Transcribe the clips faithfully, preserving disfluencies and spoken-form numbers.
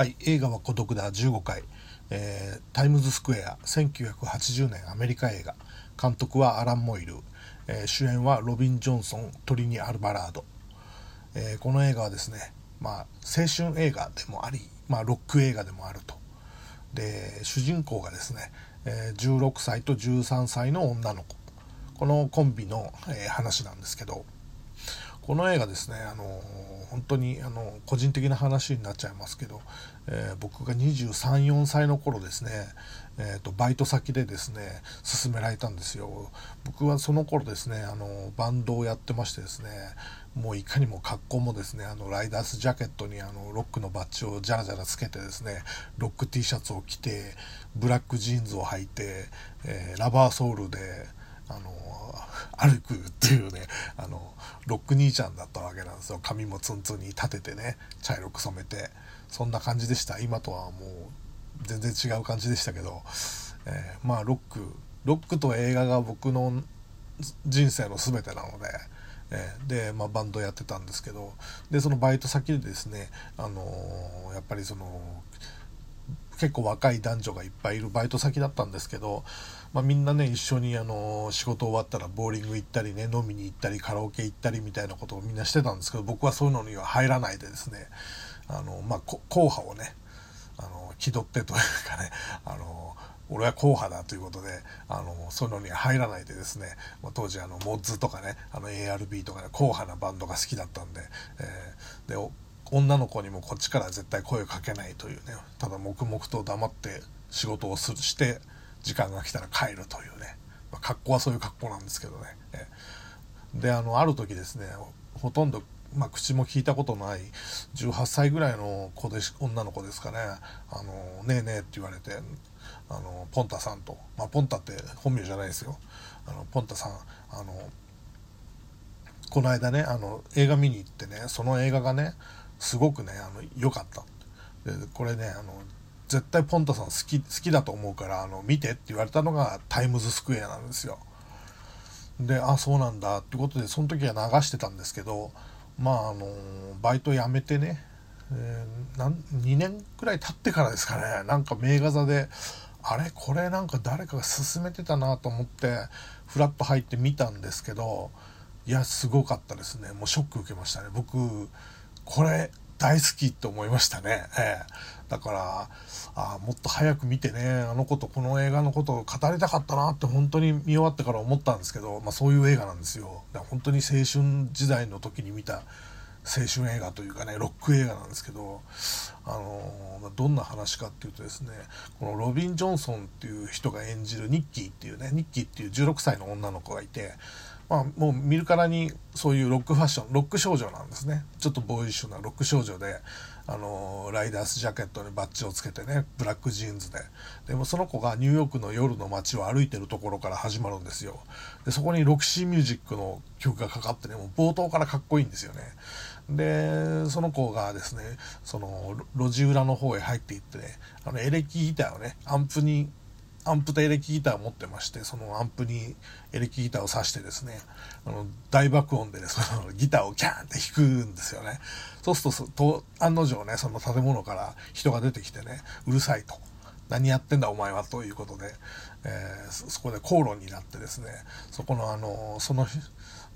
はい、映画は孤独だじゅうごかい、えー、タイムズスクエアせんきゅうひゃくはちじゅうねんアメリカ映画、監督はアラン・モイル、えー、主演はロビン・ジョンソン、トリニ・アルバラード、えー、この映画はですね、まあ、青春映画でもあり、まあ、ロック映画でもあると。で、主人公がですね、えー、じゅうろくさいとじゅうさんさいの女の子、このコンビの、えー、話なんですけど、この映画ですね、あのー、本当に、あのー、個人的な話になっちゃいますけど、えー、僕がにじゅうさん、よんさいの頃ですね、えーと、バイト先でですね、勧められたんですよ。僕はその頃ですね、あのー、バンドをやってましてですね、もういかにも格好もですね、あのライダースジャケットにあのロックのバッジをジャラジャラつけてですね、ロック T シャツを着て、ブラックジーンズを履いて、えー、ラバーソールで、あの歩くっていうね、あのロック兄ちゃんだったわけなんですよ。髪もツンツンに立ててね、茶色く染めて、そんな感じでした。今とはもう全然違う感じでしたけど、えー、まあロックロックと映画が僕の人生の全てなので、えー、で、まあ、バンドやってたんですけど、でそのバイト先でですね、あのー、やっぱりその結構若い男女がいっぱいいるバイト先だったんですけど、まあ、みんなね、一緒にあの仕事終わったらボーリング行ったりね、飲みに行ったりカラオケ行ったりみたいなことをみんなしてたんですけど、僕はそういうのには入らないでですね、あの、まあ、硬派をね、あの気取ってというかね、あの俺は硬派だということで、あのそういうのには入らないでですね、まあ、当時あのモッズとかね、あの エーアールビー とかね、硬派なバンドが好きだったんで、えー、で女の子にもこっちから絶対声をかけないというね、ただ黙々と黙って仕事をするして時間が来たら帰るというね、まあ、格好はそういう格好なんですけどね。で、あのある時ですね、ほとんど、まあ、口も聞いたことないじゅうはっさいぐらいの子で、女の子ですかね、あのねえねえって言われて、あのポンタさんと、まあ、ポンタって本名じゃないですよ、あのポンタさん、あのこの間ね、あの映画見に行ってね、その映画がねすごくね、あの良かったで、これね、あの絶対ポンタさん好き、好きだと思うから、あの見てって言われたのがタイムズスクエアなんですよ。で、あ、そうなんだってことで、その時は流してたんですけど、まああのバイト辞めてね、えー、なんにねんくらい経ってからですかね、なんか名画座であれこれなんか誰かが勧めてたなと思ってフラッと入って見たんですけど、いやすごかったですね。もうショック受けましたね。僕これ大好きって思いましたね、えー、だからあもっと早く見てね、あのことこの映画のことを語りたかったなって本当に見終わってから思ったんですけど、まあ、そういう映画なんですよ。だから本当に青春時代の時に見た青春映画というかね、ロック映画なんですけど、あのー、どんな話かっていうとですね、このロビン・ジョンソンっていう人が演じるニッキーっていうね、ニッキーっていうじゅうろくさいの女の子がいて、まあ、もう見るからにそういうロックファッション、ロック少女なんですね。ちょっとボーイッシュなロック少女で、あのー、ライダースジャケットにバッジをつけてね、ブラックジーンズで、でもその子がニューヨークの夜の街を歩いてるところから始まるんですよ。でそこにロクシーミュージックの曲がかかってね、もう冒頭からかっこいいんですよね。でその子がですね、その路地裏の方へ入っていってね、あのエレキギターをね、アンプにアンプとエレキギターを持ってまして、そのアンプにエレキギターを挿してですね、あの大爆音で、ね、そのギターをキャーンって弾くんですよね。そうする と, と案の定ね、その建物から人が出てきてね、うるさいと、何やってんだお前はということで、えー、そ, そこで口論になってですね、そこのあのその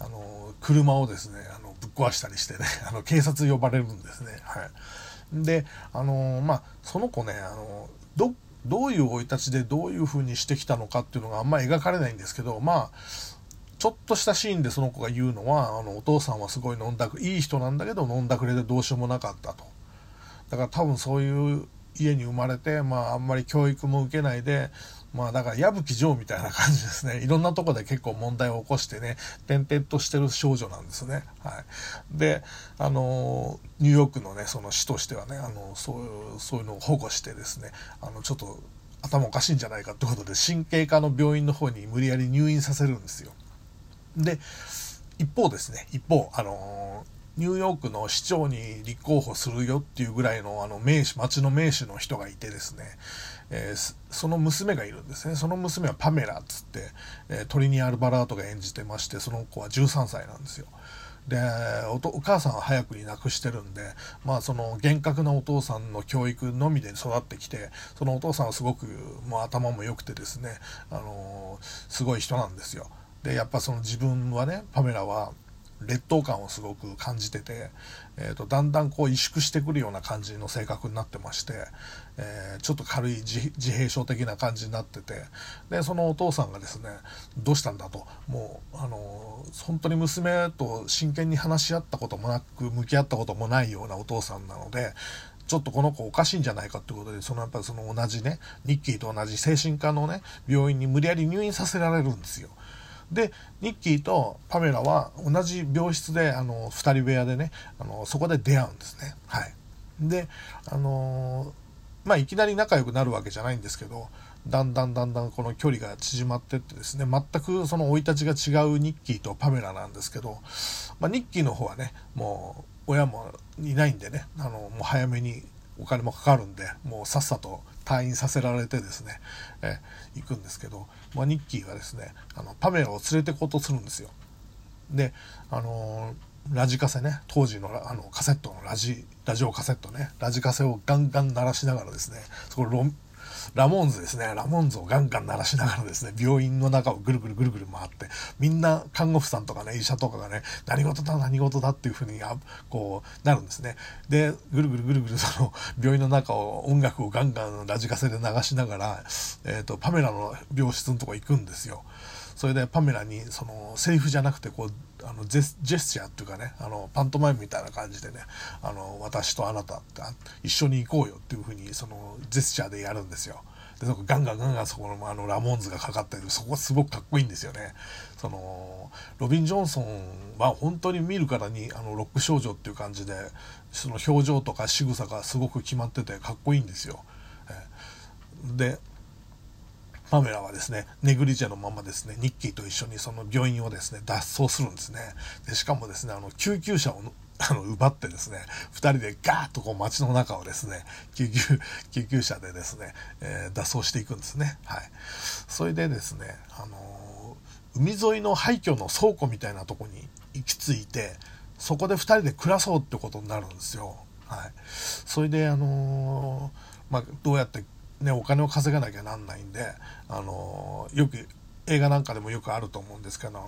あの車をですね、あのぶっ壊したりしてね、あの警察呼ばれるんですね。はい、であのまあその子ね、あのどどういう生い立ちでどういう風にしてきたのかっていうのがあんまり描かれないんですけど、まあちょっとしたシーンでその子が言うのは、あのお父さんはすごい飲んだくいい人なんだけど飲んだくれでどうしようもなかったと。だから多分そういう家に生まれて、まああんまり教育も受けないで、まあだから矢吹城みたいな感じですね。いろんなとこで結構問題を起こしてね、転々としてる少女なんですね。はい。で、あのニューヨークのね、その市としてはね、あのそういうそういうのを保護してですね、あのちょっと頭おかしいんじゃないかってことで神経科の病院の方に無理やり入院させるんですよ。で、一方ですね、一方あのー。ニューヨークの市長に立候補するよっていうぐらいのあの名士、町の名士の人がいてですね、えー、その娘がいるんですね。その娘はパメラっつって、えー、トリニ・アルバラートが演じてまして、その子はじゅうさんさいなんですよ。で お, とお母さんは早くに亡くしてるんで、まあ、その厳格なお父さんの教育のみで育ってきて、そのお父さんはすごくもう頭も良くてですね、あのすごい人なんですよ。でやっぱその自分はね、パメラは劣等感をすごく感じてて、えー、とだんだんこう萎縮してくるような感じの性格になってまして、えー、ちょっと軽い 自, 自閉症的な感じになってて、でそのお父さんがですね、どうしたんだと、もうあの本当に娘と真剣に話し合ったこともなく向き合ったこともないようなお父さんなので、ちょっとこの子おかしいんじゃないかってことで、そのやっぱりその同じね、ニッキーと同じ精神科のね病院に無理やり入院させられるんですよ。でニッキーとパメラは同じ病室で、あのふたり部屋でね、あのそこで出会うんですね。はい、で、あのーまあ、いきなり仲良くなるわけじゃないんですけど、だんだんだんだんこの距離が縮まってってですね、全くその生い立ちが違うニッキーとパメラなんですけど、まあ、ニッキーの方はね、もう親もいないんでね、あのもう早めにお金もかかるんで、もうさっさと退院させられてですね、え行くんですけど、まあ、ニッキーがですね、あのパメラを連れて行こうとするんですよ。で、あのー、ラジカセね、当時のあのカセットのラジラジオカセットね、ラジカセをガンガン鳴らしながらですね、そこロンラモーンズですね、ラモーンズをガンガン鳴らしながらですね、病院の中をぐるぐるぐるぐる回って、みんな看護婦さんとかね、医者とかがね、何事だ何事だっていうふうにこうなるんですね。でぐるぐるぐるぐるその病院の中を音楽をガンガンラジカセで流しながら、えーとパメラの病室のとこ行くんですよ。それでパメラにそのセリフじゃなくて、こうあのジェスチャーっていうかね、あのパントマイムみたいな感じでね、あの私とあなたって一緒に行こうよっていうふうにそのジェスチャーでやるんですよ。でそこガンガンガンガンそこのあのラモーンズがかかってる、そこすごくかっこいいんですよね。そのロビン・ジョンソンは本当に見るからにあのロック少女っていう感じで、その表情とか仕草がすごく決まっててかっこいいんですよ。でパメラはですね、ネグリジェのままですね、ニッキーと一緒にその病院をですね、脱走するんですね。でしかもですね、あの救急車をあの奪ってですね、ふたりでガーッとこう街の中をですね、救急、救急車でですね、えー、脱走していくんですね。はい。それでですね、あのー、海沿いの廃墟の倉庫みたいなとこに行き着いて、そこでふたりで暮らそうってことになるんですよ。はい。それであのー、まあ、どうやってね、お金を稼がなきゃなんないんで、あのー、よく映画なんかでもよくあると思うんですけど、あの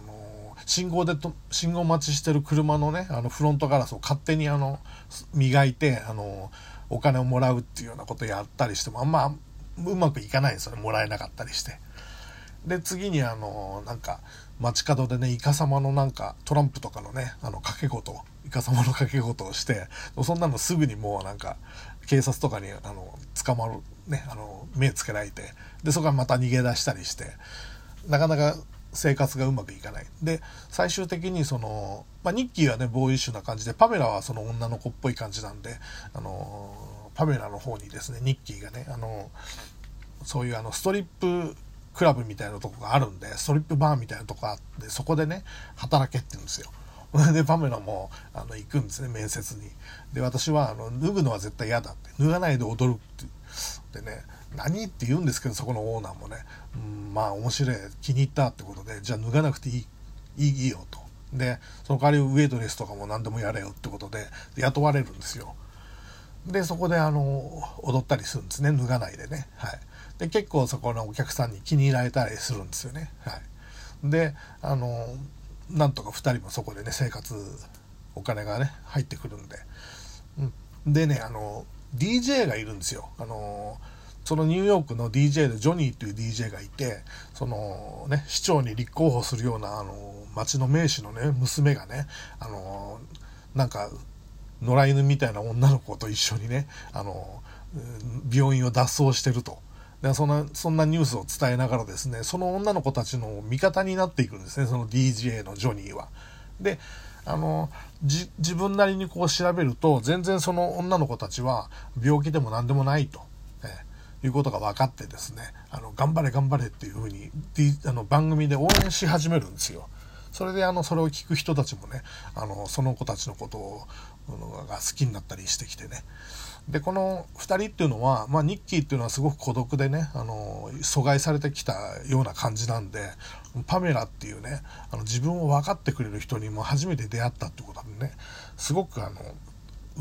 ー、信号でと信号待ちしてる車のね、あのフロントガラスを勝手にあの磨いて、あのー、お金をもらうっていうようなことをやったりしても、あんまうまくいかないんですよね、もらえなかったりして。で次にあのー、なんか街角でね、イカ様のなんかトランプとかのね、あの掛け事をイカ様の掛け事をして、そんなのすぐにもうなんか警察とかにあの捕まるね、あの目つけられて、でそこからまた逃げ出したりして、なかなか生活がうまくいかない。で最終的にその、まあ、ニッキーはねボーイッシュな感じで、パメラはその女の子っぽい感じなんで、あのパメラの方にですね、ニッキーがね、あのそういうあのストリップクラブみたいなとこがあるんで、ストリップバーみたいなとこがあって、そこでね働けって言うんですよ。でパメラもあの行くんですね、面接に。で私はあの脱ぐのは絶対嫌だって、脱がないで踊るってでね、何って言うんですけど、そこのオーナーもね、うん、まあ面白い、気に入ったってことで、じゃあ脱がなくていい、いいよと。でその代わりウェイトレスとかも何でもやれよってことで雇われるんですよ。でそこであの踊ったりするんですね、脱がないでね。はい。で結構そこのお客さんに気に入られたりするんですよね。はい。であのなんとかふたりもそこでね、生活お金がね入ってくるんで、うん、でねあのディージェー がいるんですよ。あのー、そのニューヨークの ディージェー でジョニーという ディージェー がいて、そのね市長に立候補するようなあのー、町の名士のね娘がね、あのー、なんか野良犬みたいな女の子と一緒にね、あのー、病院を脱走してると。でそんなそんなニュースを伝えながらですね、その女の子たちの味方になっていくんですね、その ディージェー のジョニーは。であのじ自分なりにこう調べると、全然その女の子たちは病気でも何でもないと、えー、いうことが分かってですね、あの頑張れ頑張れっていうふうに、あの番組で応援し始めるんですよ。それであのそれを聞く人たちもね、あのその子たちのことをが好きになったりしてきてね、でこのふたりっていうのは、まあ、ニッキーっていうのはすごく孤独でね、あの阻害されてきたような感じなんで、パメラっていうね、あの自分を分かってくれる人にも初めて出会ったってことでね、すごくあの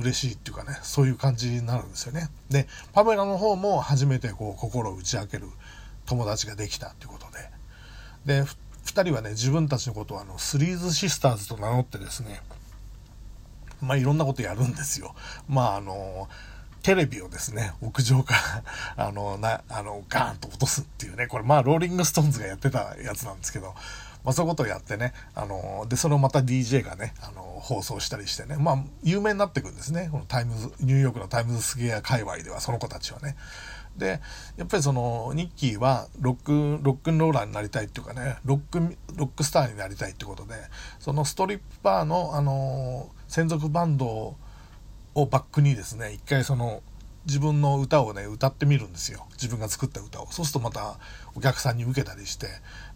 嬉しいっていうかね、そういう感じになるんですよね。でパメラの方も初めてこう心を打ち明ける友達ができたっていうことで、でふたりはね、自分たちのことをあのスリーズシスターズと名乗ってですね、まあいろんなことやるんですよ。まああのテレビをですね、屋上からあのなあのガーンと落とすっていうね、これまあローリングストーンズがやってたやつなんですけど、まあそういうことをやってね、あのでそれをまた ディージェー がね、あの放送したりしてね、まあ有名になっていくんですね。このタイムズニューヨークのタイムズスクエア界隈ではその子たちはね。でやっぱりそのニッキーはロックロックンローラーになりたいっていうかね、ロックロックスターになりたいってことで、そのストリッパーのあの専属バンドををバックにですね、一回その自分の歌をね歌ってみるんですよ、自分が作った歌を。そうするとまたお客さんに受けたりして、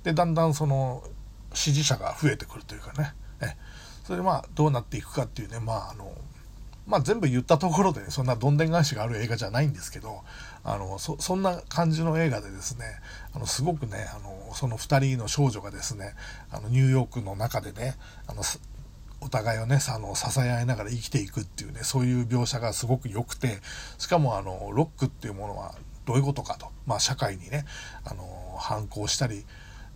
でだんだんその支持者が増えてくるというかね、ね、それでまあどうなっていくかっていうね、まああのまあ全部言ったところで、ね、そんなどんでん返しがある映画じゃないんですけど、あの そ, そんな感じの映画でですね、あのすごくね、あのそのふたりの少女がですね、あのニューヨークの中でね、あのお互いをね、あの支え合いながら生きていくっていうね、そういう描写がすごく良くて、しかもあのロックっていうものはどういうことかと、まあ、社会にね、あの反抗したり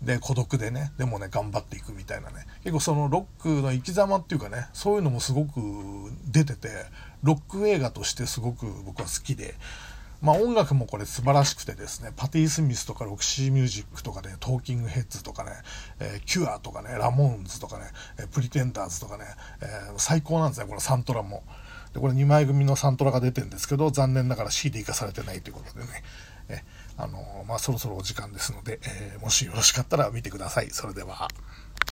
で孤独でね、でもね頑張っていくみたいなね、結構そのロックの生き様っていうかね、そういうのもすごく出てて、ロック映画としてすごく僕は好きで、まあ音楽もこれ素晴らしくてですね、パティ・スミスとかロクシー・ミュージックとかね、トーキング・ヘッズとかね、えー、キュアとかね、ラモーンズとかね、えー、プリテンダーズとかね、えー、最高なんですね、このサントラも。でこれにまい組のサントラが出てるんですけど、残念ながら シーディー 化されてないということでね、えあのー、まあそろそろお時間ですので、えー、もしよろしかったら見てください。それでは。